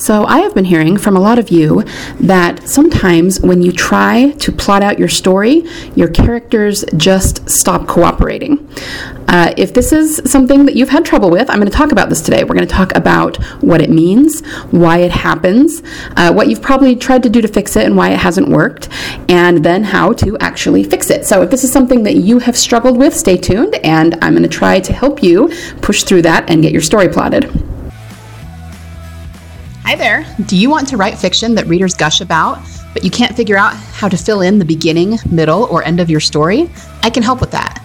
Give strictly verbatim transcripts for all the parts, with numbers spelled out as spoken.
So I have been hearing from a lot of you that sometimes when you try to plot out your story, your characters just stop cooperating. Uh, if this is something that you've had trouble with, I'm going to talk about this today. We're going to talk about what it means, why it happens, uh, what you've probably tried to do to fix it and why it hasn't worked, and then how to actually fix it. So if this is something that you have struggled with, stay tuned, and I'm going to try to help you push through that and get your story plotted. Hi there. Do you want to write fiction that readers gush about, but you can't figure out how to fill in the beginning, middle, or end of your story? I can help with that.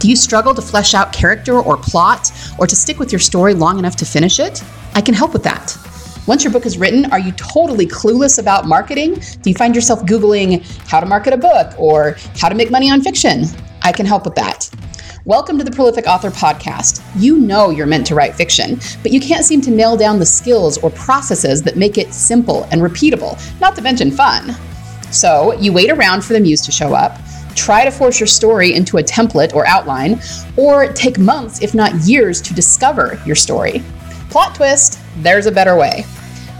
Do you struggle to flesh out character or plot, or to stick with your story long enough to finish it? I can help with that. Once your book is written, are you totally clueless about marketing? Do you find yourself Googling how to market a book or how to make money on fiction? I can help with that. Welcome to the Prolific Author Podcast. You know you're meant to write fiction, but you can't seem to nail down the skills or processes that make it simple and repeatable, not to mention fun. So you wait around for the muse to show up, try to force your story into a template or outline, or take months, if not years, to discover your story. Plot twist, there's a better way.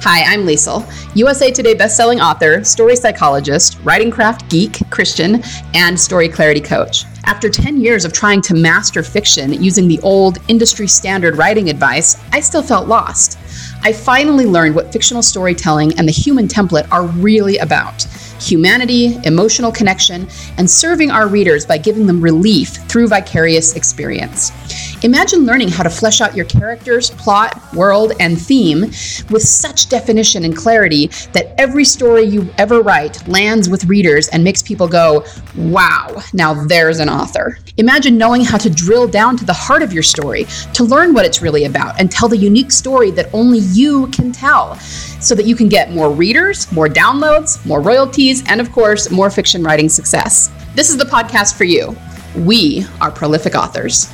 Hi, I'm Liesl, U S A Today bestselling author, story psychologist, writing craft geek, Christian, and story clarity coach. After ten years of trying to master fiction using the old industry standard writing advice, I still felt lost. I finally learned what fictional storytelling and the human template are really about: humanity, emotional connection, and serving our readers by giving them relief through vicarious experience. Imagine learning how to flesh out your characters, plot, world, and theme with such definition and clarity that every story you ever write lands with readers and makes people go, wow, now there's an author. Imagine knowing how to drill down to the heart of your story, to learn what it's really about, and tell the unique story that only you can tell, so that you can get more readers, more downloads, more royalties, and of course, more fiction writing success. This is the podcast for you. We are Prolific Authors.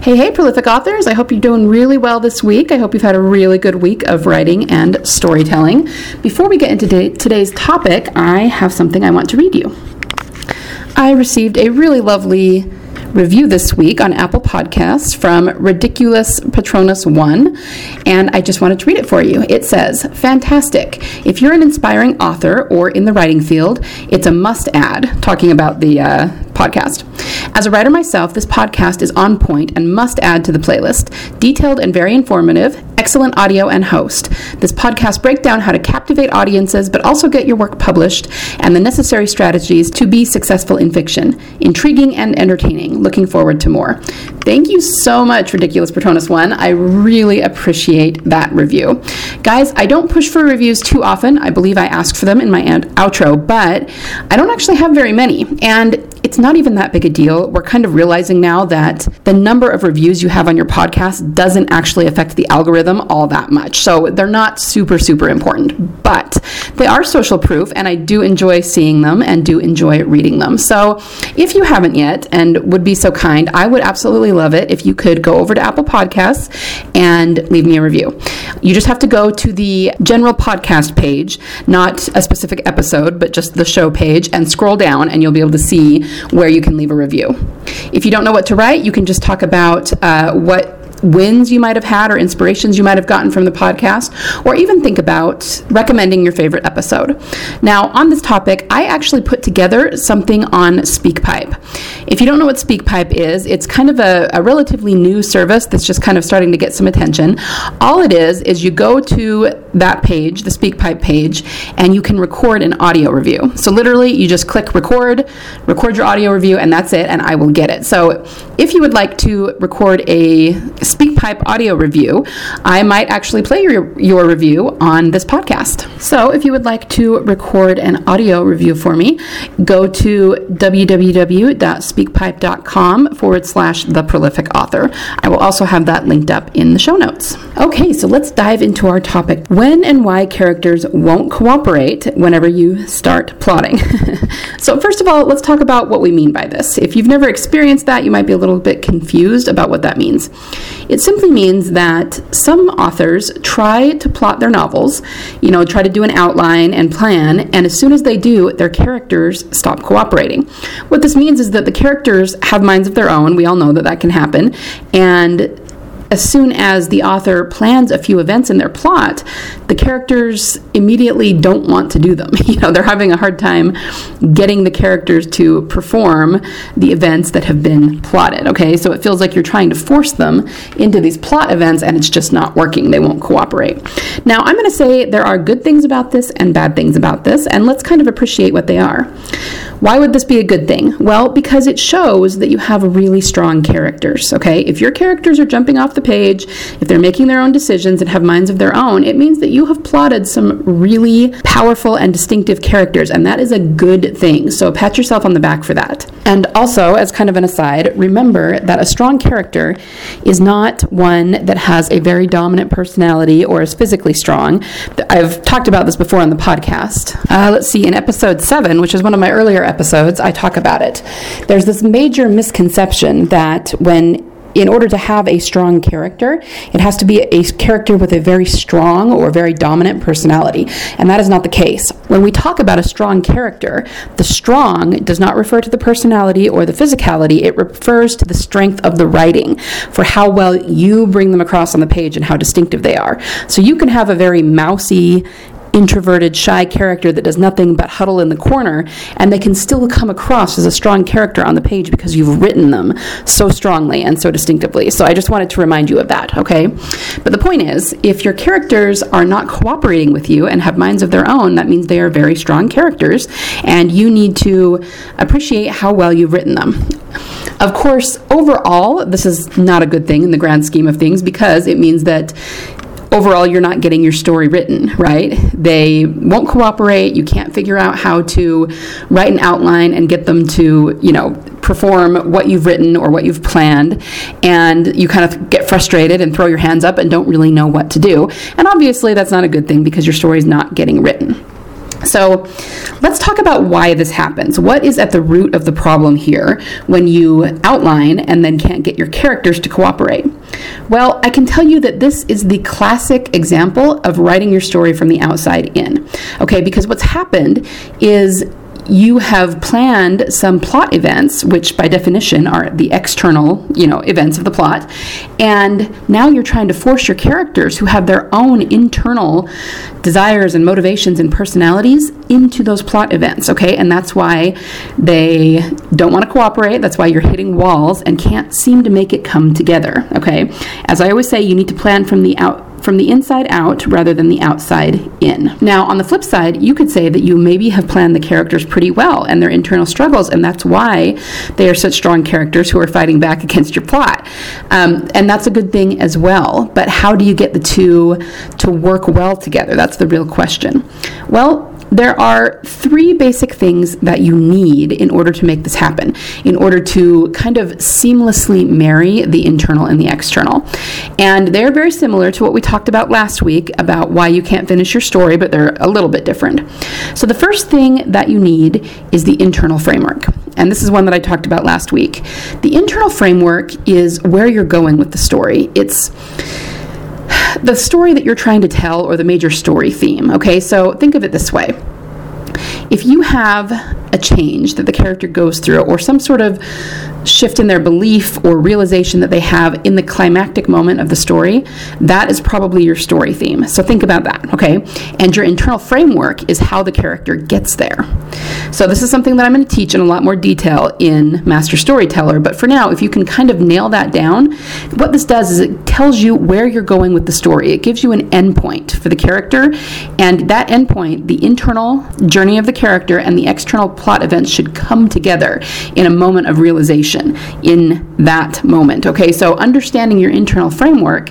Hey, hey, Prolific Authors. I hope you're doing really well this week. I hope you've had a really good week of writing and storytelling. Before we get into day- today's topic, I have something I want to read you. I received a really lovely review this week on Apple Podcasts from Ridiculous Patronus One, and I just wanted to read it for you. It says, "Fantastic. If you're an inspiring author or in the writing field, it's a must-add," talking about the uh, podcast. "As a writer myself, this podcast is on point and must add to the playlist. Detailed and very informative, excellent audio and host. This podcast breaks down how to captivate audiences, but also get your work published and the necessary strategies to be successful in fiction. Intriguing and entertaining. Looking forward to more." Thank you so much, Ridiculous Patronus One. I really appreciate that review. Guys, I don't push for reviews too often. I believe I asked for them in my outro, but I don't actually have very many. And it's not even that big a deal. We're kind of realizing now that the number of reviews you have on your podcast doesn't actually affect the algorithm all that much. So they're not super, super important, but they are social proof, and I do enjoy seeing them and do enjoy reading them. So if you haven't yet and would be so kind, I would absolutely love it if you could go over to Apple Podcasts and leave me a review. You just have to go to the general podcast page, not a specific episode, but just the show page, and scroll down and you'll be able to see where you can leave a review. If you don't know what to write, you can just talk about uh, what wins you might have had or inspirations you might have gotten from the podcast, or even think about recommending your favorite episode. Now, on this topic, I actually put together something on SpeakPipe. If you don't know what SpeakPipe is, it's kind of a, a relatively new service that's just kind of starting to get some attention. All it is is you go to that page, the SpeakPipe page, and you can record an audio review. So literally, you just click record, record your audio review, and that's it, and I will get it. So if you would like to record a SpeakPipe audio review, I might actually play your, your review on this podcast. So if you would like to record an audio review for me, go to www.speakpipe.com forward slash the prolific author. I will also have that linked up in the show notes. Okay, so let's dive into our topic: when and why characters won't cooperate whenever you start plotting. So first of all, let's talk about what we mean by this. If you've never experienced that, you might be a little bit confused about what that means. It simply means that some authors try to plot their novels, you know, try to do an outline and plan, and as soon as they do, their characters stop cooperating. What this means is that the characters have minds of their own. We all know that that can happen, and as soon as the author plans a few events in their plot, the characters immediately don't want to do them. You know, they're having a hard time getting the characters to perform the events that have been plotted, okay? So it feels like you're trying to force them into these plot events, and it's just not working. They won't cooperate. Now, I'm going to say there are good things about this and bad things about this, and let's kind of appreciate what they are. Why would this be a good thing? Well, because it shows that you have really strong characters, okay? If your characters are jumping off the page, if they're making their own decisions and have minds of their own, it means that you have plotted some really powerful and distinctive characters, and that is a good thing. So pat yourself on the back for that. And also, as kind of an aside, remember that a strong character is not one that has a very dominant personality or is physically strong. I've talked about this before on the podcast. Uh, let's see, in episode seven, which is one of my earlier episodes, I talk about it. There's this major misconception that when in order to have a strong character, it has to be a character with a very strong or very dominant personality, and that is not the case. When we talk about a strong character, the strong does not refer to the personality or the physicality. It refers to the strength of the writing, for how well you bring them across on the page and how distinctive they are. So you can have a very mousy, introverted, shy character that does nothing but huddle in the corner, and they can still come across as a strong character on the page because you've written them so strongly and so distinctively. So I just wanted to remind you of that, okay? But the point is, if your characters are not cooperating with you and have minds of their own, that means they are very strong characters, and you need to appreciate how well you've written them. Of course, overall, this is not a good thing in the grand scheme of things, because it means that overall, you're not getting your story written, right? They won't cooperate. You can't figure out how to write an outline and get them to, you know, perform what you've written or what you've planned, and you kind of get frustrated and throw your hands up and don't really know what to do. And obviously, that's not a good thing because your story's not getting written. So let's talk about why this happens. What is at the root of the problem here when you outline and then can't get your characters to cooperate? Well, I can tell you that this is the classic example of writing your story from the outside in, okay? Because what's happened is you have planned some plot events, which by definition are the external, you know, events of the plot, and now you're trying to force your characters, who have their own internal desires and motivations and personalities, into those plot events, okay? And that's why they don't want to cooperate. That's why you're hitting walls and can't seem to make it come together, okay? As I always say, you need to plan from the out from the inside out rather than the outside in. Now, on the flip side, you could say that you maybe have planned the characters pretty well and their internal struggles, and that's why they are such strong characters who are fighting back against your plot. Um, and that's a good thing as well, but how do you get the two to work well together? That's the real question. Well, there are three basic things that you need in order to make this happen, in order to kind of seamlessly marry the internal and the external. And they're very similar to what we talked about last week about why you can't finish your story, but they're a little bit different. So the first thing that you need is the internal framework. And this is one that I talked about last week. The internal framework is where you're going with the story. It's the story that you're trying to tell, or the major story theme, okay? So think of it this way. If you have a change that the character goes through, or some sort of shift in their belief or realization that they have in the climactic moment of the story, that is probably your story theme. So think about that, okay? And your internal framework is how the character gets there. So this is something that I'm going to teach in a lot more detail in Master Storyteller, but for now, if you can kind of nail that down, what this does is it tells you where you're going with the story. It gives you an endpoint for the character, and that endpoint, the internal journey of the character and the external plot events, should come together in a moment of realization in that moment, okay? So understanding your internal framework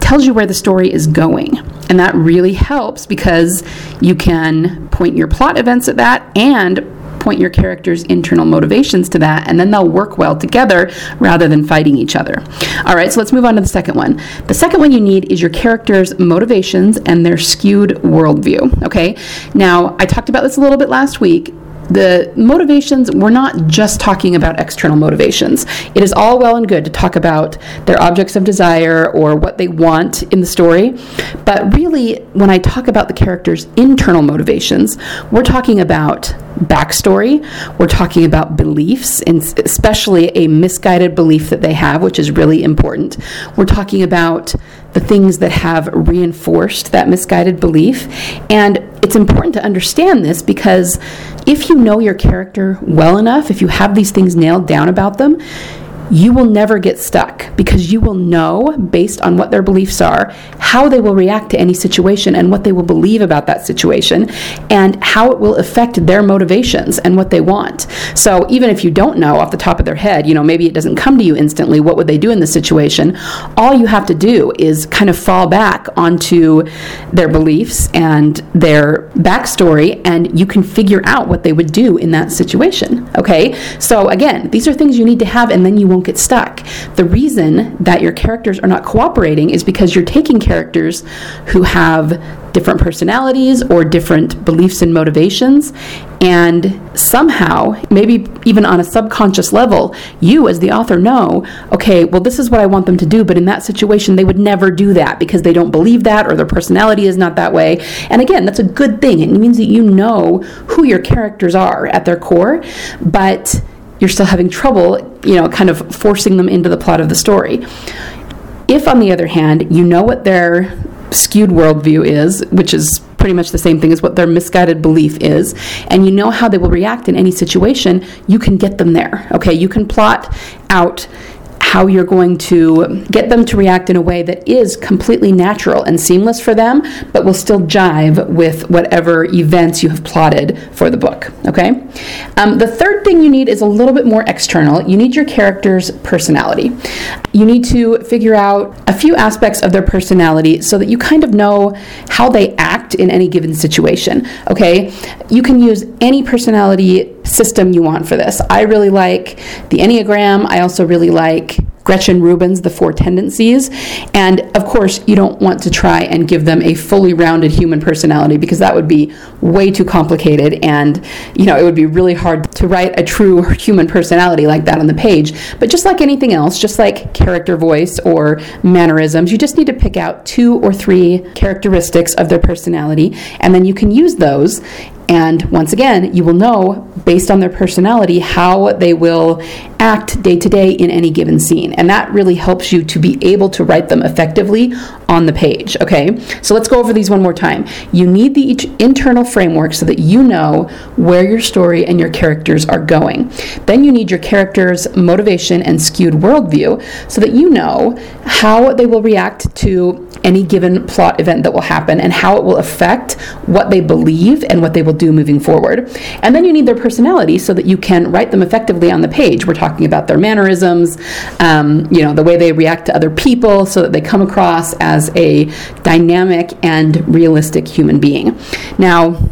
tells you where the story is going, and that really helps because you can point your plot events at that and point your character's internal motivations to that, and then they'll work well together rather than fighting each other. All right, so let's move on to the second one. The second one you need is your character's motivations and their skewed worldview, okay? Now, I talked about this a little bit last week. the motivations, we're not just talking about external motivations. It is all well and good to talk about their objects of desire or what they want in the story, but really when I talk about the characters' internal motivations, we're talking about backstory, we're talking about beliefs, and especially a misguided belief that they have, which is really important. We're talking about the things that have reinforced that misguided belief. And it's important to understand this because if you know your character well enough, if you have these things nailed down about them, you will never get stuck because you will know, based on what their beliefs are, how they will react to any situation and what they will believe about that situation and how it will affect their motivations and what they want. So even if you don't know off the top of their head, you know, maybe it doesn't come to you instantly, what would they do in this situation? All you have to do is kind of fall back onto their beliefs and their backstory, and you can figure out what they would do in that situation, okay? So again, these are things you need to have, and then you won't get stuck. The reason that your characters are not cooperating is because you're taking characters who have different personalities or different beliefs and motivations, and somehow, maybe even on a subconscious level, you as the author know, okay, well, this is what I want them to do, but in that situation they would never do that because they don't believe that or their personality is not that way. And again, that's a good thing. It means that you know who your characters are at their core, but you're still having trouble, you know, kind of forcing them into the plot of the story. If, on the other hand, you know what their skewed worldview is, which is pretty much the same thing as what their misguided belief is, and you know how they will react in any situation, you can get them there, okay? You can plot out how you're going to get them to react in a way that is completely natural and seamless for them, but will still jive with whatever events you have plotted for the book, okay? Um, the third thing you need is a little bit more external. You need your character's personality. You need to figure out a few aspects of their personality so that you kind of know how they act in any given situation, okay? You can use any personality system you want for this. I really like the Enneagram. I also really like Gretchen Rubin's The Four Tendencies. And of course, you don't want to try and give them a fully rounded human personality because that would be way too complicated, and you know, it would be really hard to write a true human personality like that on the page. But just like anything else, just like character voice or mannerisms, you just need to pick out two or three characteristics of their personality, and then you can use those. And once again, you will know, based on their personality, how they will act day to day in any given scene. And that really helps you to be able to write them effectively on the page, okay? So let's go over these one more time. You need the each internal framework so that you know where your story and your characters are going. Then you need your character's motivation and skewed worldview so that you know how they will react to any given plot event that will happen and how it will affect what they believe and what they will do moving forward. And then you need their personality so that you can write them effectively on the page. We're talking about their mannerisms, um, you know, the way they react to other people so that they come across as a dynamic and realistic human being. Now,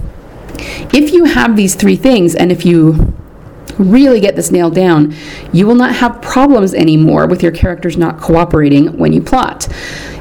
if you have these three things, and if you really get this nailed down, you will not have problems anymore with your characters not cooperating when you plot.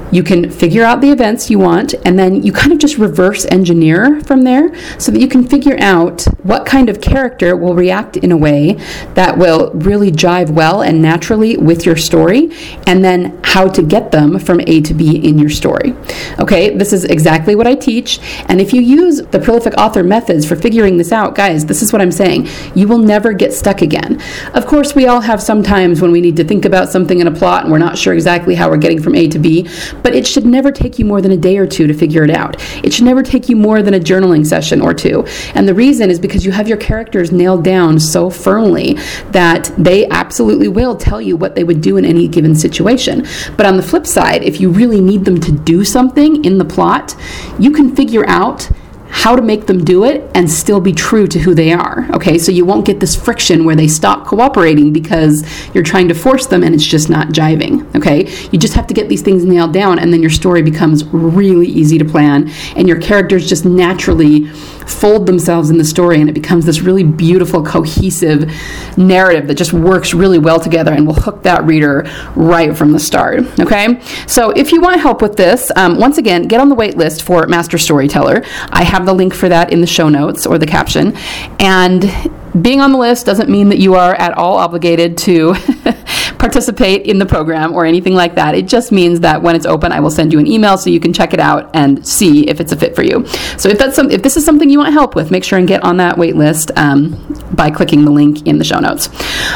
You can figure out the events you want, and then you kind of just reverse engineer from there so that you can figure out what kind of character will react in a way that will really jive well and naturally with your story, and then how to get them from A to B in your story. Okay, this is exactly what I teach, and if you use the prolific author methods for figuring this out, guys, this is what I'm saying. You will never get stuck again. Of course, we all have some times when we need to think about something in a plot and we're not sure exactly how we're getting from A to B, but it should never take you more than a day or two to figure it out. It should never take you more than a journaling session or two. And the reason is because you have your characters nailed down so firmly that they absolutely will tell you what they would do in any given situation. But on the flip side, if you really need them to do something in the plot, you can figure out how to make them do it and still be true to who they are, okay? So you won't get this friction where they stop cooperating because you're trying to force them and it's just not jiving, okay? You just have to get these things nailed down, and then your story becomes really easy to plan, and your characters just naturally fold themselves in the story, and it becomes this really beautiful, cohesive narrative that just works really well together and will hook that reader right from the start. Okay? So if you want help with this, um, once again, get on the wait list for Master Storyteller. I have the link for that in the show notes or the caption. And being on the list doesn't mean that you are at all obligated to participate in the program or anything like that. It just means that when it's open, I will send you an email so you can check it out and see if it's a fit for you. So if that's some, if this is something you want help with, make sure and get on that wait list um, by clicking the link in the show notes.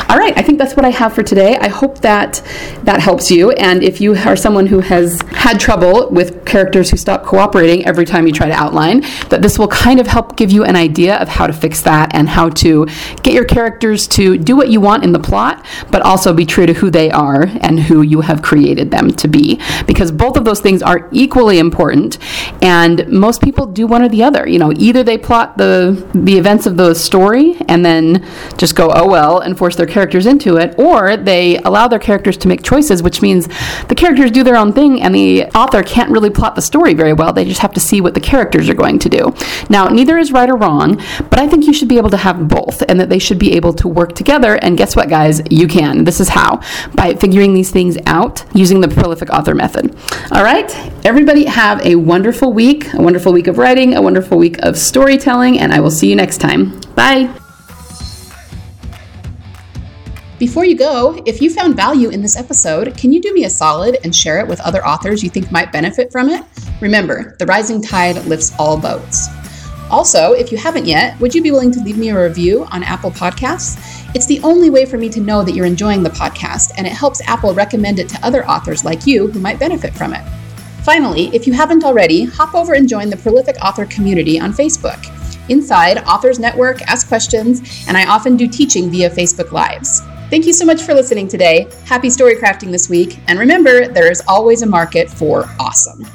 All right, I think that's what I have for today. I hope that that helps you. And if you are someone who has had trouble with characters who stop cooperating every time you try to outline, that this will kind of help give you an idea of how to fix that and how to get your characters to do what you want in the plot, but also be true to who they are and who you have created them to be, because both of those things are equally important, and most people do one or the other. You know, either they plot the the events of the story and then just go, oh well, and force their characters into it, or they allow their characters to make choices, which means the characters do their own thing and the author can't really plot the story very well. They just have to see what the characters are going to do. Now, neither is right or wrong, but I think you should be able to have both, and that they should be able to work together. And guess what, guys? You can. This is how. By figuring these things out using the prolific author method. All right, everybody have a wonderful week, a wonderful week of writing, a wonderful week of storytelling, and I will see you next time. Bye. Before you go, if you found value in this episode, can you do me a solid and share it with other authors you think might benefit from it? Remember, the rising tide lifts all boats. Also, if you haven't yet, would you be willing to leave me a review on Apple Podcasts? It's the only way for me to know that you're enjoying the podcast, and it helps Apple recommend it to other authors like you who might benefit from it. Finally, if you haven't already, hop over and join the Prolific Author community on Facebook. Inside, authors network, ask questions, and I often do teaching via Facebook Lives. Thank you so much for listening today. Happy story crafting this week, and remember, there is always a market for awesome.